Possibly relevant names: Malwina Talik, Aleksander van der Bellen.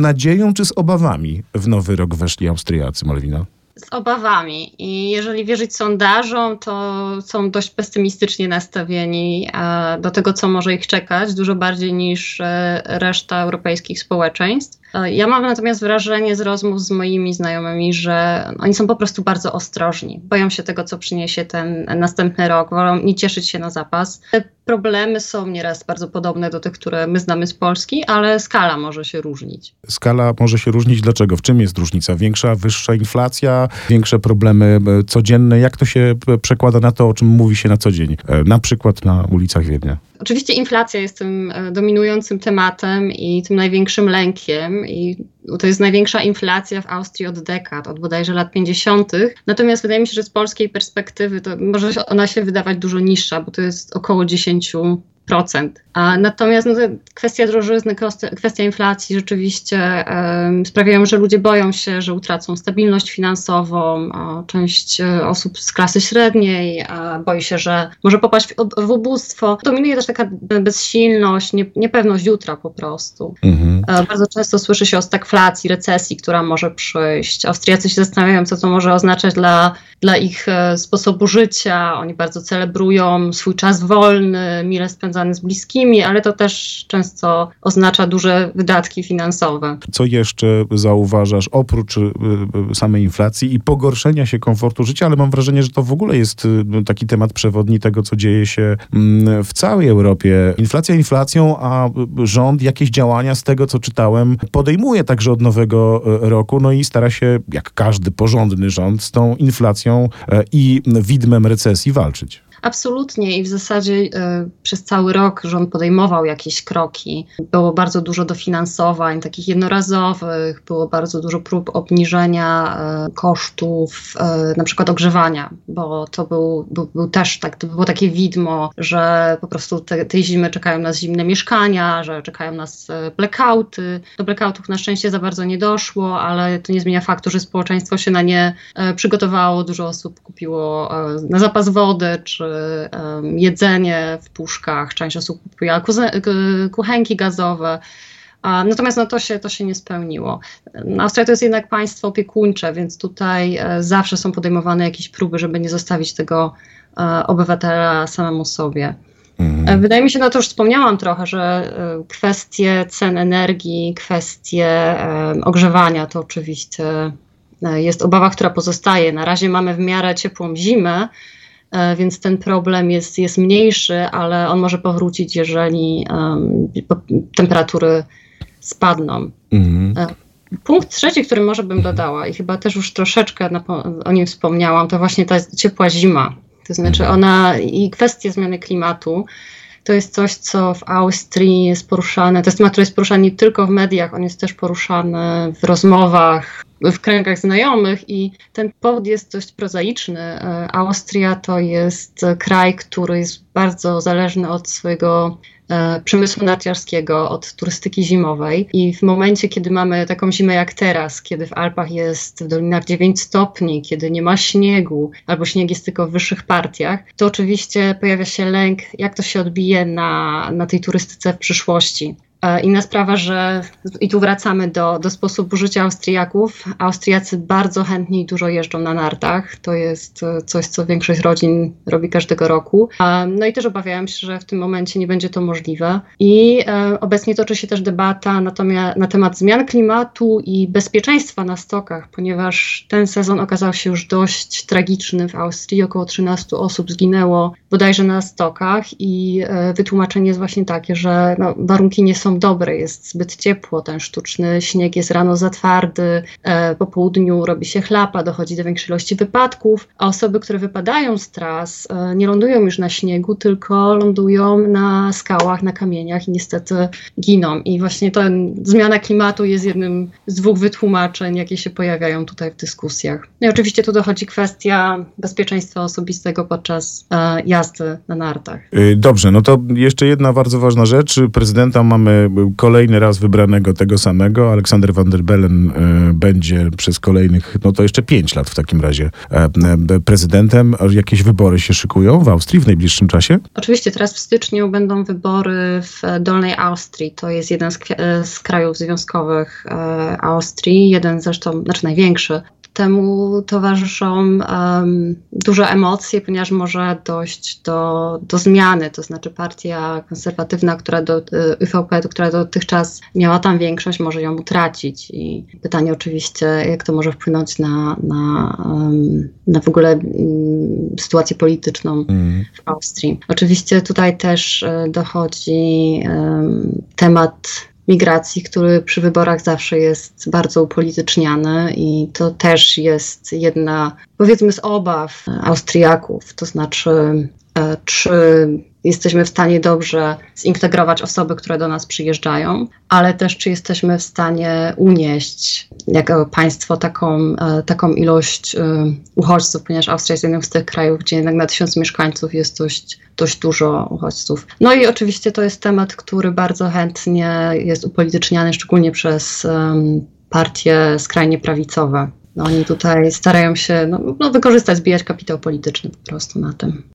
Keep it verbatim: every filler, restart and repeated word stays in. nadzieją czy z obawami w nowy rok weszli Austriacy, Malwina? Z obawami i jeżeli wierzyć sondażom, to są dość pesymistycznie nastawieni do tego, co może ich czekać, dużo bardziej niż reszta europejskich społeczeństw. Ja mam natomiast wrażenie z rozmów z moimi znajomymi, że oni są po prostu bardzo ostrożni. Boją się tego, co przyniesie ten następny rok, wolą nie cieszyć się na zapas. Te problemy są nieraz bardzo podobne do tych, które my znamy z Polski, ale skala może się różnić. Skala może się różnić. Dlaczego? W czym jest różnica? Większa, wyższa inflacja, większe problemy codzienne. Jak to się przekłada na to, o czym mówi się na co dzień? Na przykład na ulicach Wiednia. Oczywiście inflacja jest tym dominującym tematem i tym największym lękiem i to jest największa inflacja w Austrii od dekad, od bodajże lat pięćdziesiątych. Natomiast wydaje mi się, że z polskiej perspektywy to może ona się wydawać dużo niższa, bo to jest około dziesięć procent. A natomiast no, kwestia drożyzny, kwestia inflacji rzeczywiście y, sprawiają, że ludzie boją się, że utracą stabilność finansową. A część y, osób z klasy średniej a boi się, że może popaść w, w ubóstwo. Dominuje też taka bezsilność, nie, niepewność jutra po prostu. Mhm. Y, bardzo często słyszy się o stagflacji, recesji, która może przyjść. Austriacy się zastanawiają, co to może oznaczać dla, dla ich y, sposobu życia. Oni bardzo celebrują swój czas wolny, mile spędzają z bliskimi, ale to też często oznacza duże wydatki finansowe. Co jeszcze zauważasz oprócz samej inflacji i pogorszenia się komfortu życia, ale mam wrażenie, że to w ogóle jest taki temat przewodni tego, co dzieje się w całej Europie. Inflacja inflacją, a rząd jakieś działania z tego, co czytałem, podejmuje także od nowego roku, no i stara się, jak każdy porządny rząd, z tą inflacją i widmem recesji walczyć. Absolutnie i w zasadzie y, przez cały rok rząd podejmował jakieś kroki. Było bardzo dużo dofinansowań takich jednorazowych, było bardzo dużo prób obniżenia y, kosztów y, na przykład ogrzewania, bo to był, był, był też tak, to było takie widmo, że po prostu te, tej zimy czekają nas zimne mieszkania, że czekają nas blackouty. Do blackoutów na szczęście za bardzo nie doszło, ale to nie zmienia faktu, że społeczeństwo się na nie y, przygotowało. Dużo osób kupiło y, na zapas wody, czy jedzenie w puszkach, część osób kupiła kuchenki gazowe. Natomiast no, to, się, to się nie spełniło. Austria to jest jednak państwo opiekuńcze, więc tutaj zawsze są podejmowane jakieś próby, żeby nie zostawić tego obywatela samemu sobie. Wydaje mi się, no to już wspomniałam trochę, że kwestie cen energii, kwestie ogrzewania to oczywiście jest obawa, która pozostaje. Na razie mamy w miarę ciepłą zimę, więc ten problem jest, jest mniejszy, ale on może powrócić, jeżeli um, temperatury spadną. Mhm. Punkt trzeci, który może bym dodała i chyba też już troszeczkę napo- o nim wspomniałam, to właśnie ta ciepła zima. To znaczy ona i kwestie zmiany klimatu. To jest coś, co w Austrii jest poruszane, to jest temat, który jest poruszany nie tylko w mediach, on jest też poruszany w rozmowach, w kręgach znajomych i ten powód jest dość prozaiczny. Austria to jest kraj, który jest bardzo zależny od swojego e, przemysłu narciarskiego, od turystyki zimowej i w momencie, kiedy mamy taką zimę jak teraz, kiedy w Alpach jest w dolinach dziewięć stopni, kiedy nie ma śniegu albo śnieg jest tylko w wyższych partiach, to oczywiście pojawia się lęk, jak to się odbije na, na tej turystyce w przyszłości. Inna sprawa, że i tu wracamy do, do sposobu życia Austriaków. Austriacy bardzo chętnie i dużo jeżdżą na nartach. To jest coś, co większość rodzin robi każdego roku. No i też obawiałam się, że w tym momencie nie będzie to możliwe. I obecnie toczy się też debata na temat zmian klimatu i bezpieczeństwa na stokach, ponieważ ten sezon okazał się już dość tragiczny w Austrii. Około trzynaście osób zginęło bodajże na stokach i wytłumaczenie jest właśnie takie, że no, warunki nie są dobre, jest zbyt ciepło, ten sztuczny śnieg jest rano za twardy, e, po południu robi się chlapa, dochodzi do większej ilości wypadków, a osoby, które wypadają z tras, e, nie lądują już na śniegu, tylko lądują na skałach, na kamieniach i niestety giną. I właśnie ta zmiana klimatu jest jednym z dwóch wytłumaczeń, jakie się pojawiają tutaj w dyskusjach. No i oczywiście tu dochodzi kwestia bezpieczeństwa osobistego podczas e, jazdy na nartach. Dobrze, no to jeszcze jedna bardzo ważna rzecz. Prezydenta mamy kolejny raz wybranego tego samego. Aleksander van der Bellen będzie przez kolejnych, no to jeszcze pięć lat w takim razie prezydentem. Jakieś wybory się szykują w Austrii w najbliższym czasie? Oczywiście teraz w styczniu będą wybory w Dolnej Austrii. To jest jeden z, z krajów związkowych Austrii. Jeden zresztą, znaczy największy. Temu towarzyszą um, duże emocje, ponieważ może dojść do, do zmiany. To znaczy partia konserwatywna, która do, ÖVP, która dotychczas miała tam większość, może ją utracić. I pytanie oczywiście, jak to może wpłynąć na, na, um, na w ogóle um, sytuację polityczną mm. w Austrii. Oczywiście tutaj też um, dochodzi um, temat migracji, który przy wyborach zawsze jest bardzo upolityczniany i to też jest jedna, powiedzmy, z obaw Austriaków, to znaczy czy jesteśmy w stanie dobrze zintegrować osoby, które do nas przyjeżdżają, ale też czy jesteśmy w stanie unieść jako państwo taką, taką ilość uchodźców, ponieważ Austria jest jednym z tych krajów, gdzie jednak na tysiąc mieszkańców jest dość, dość dużo uchodźców. No i oczywiście to jest temat, który bardzo chętnie jest upolityczniany, szczególnie przez um, partie skrajnie prawicowe. No, oni tutaj starają się no, no, wykorzystać, zbijać kapitał polityczny po prostu na tym.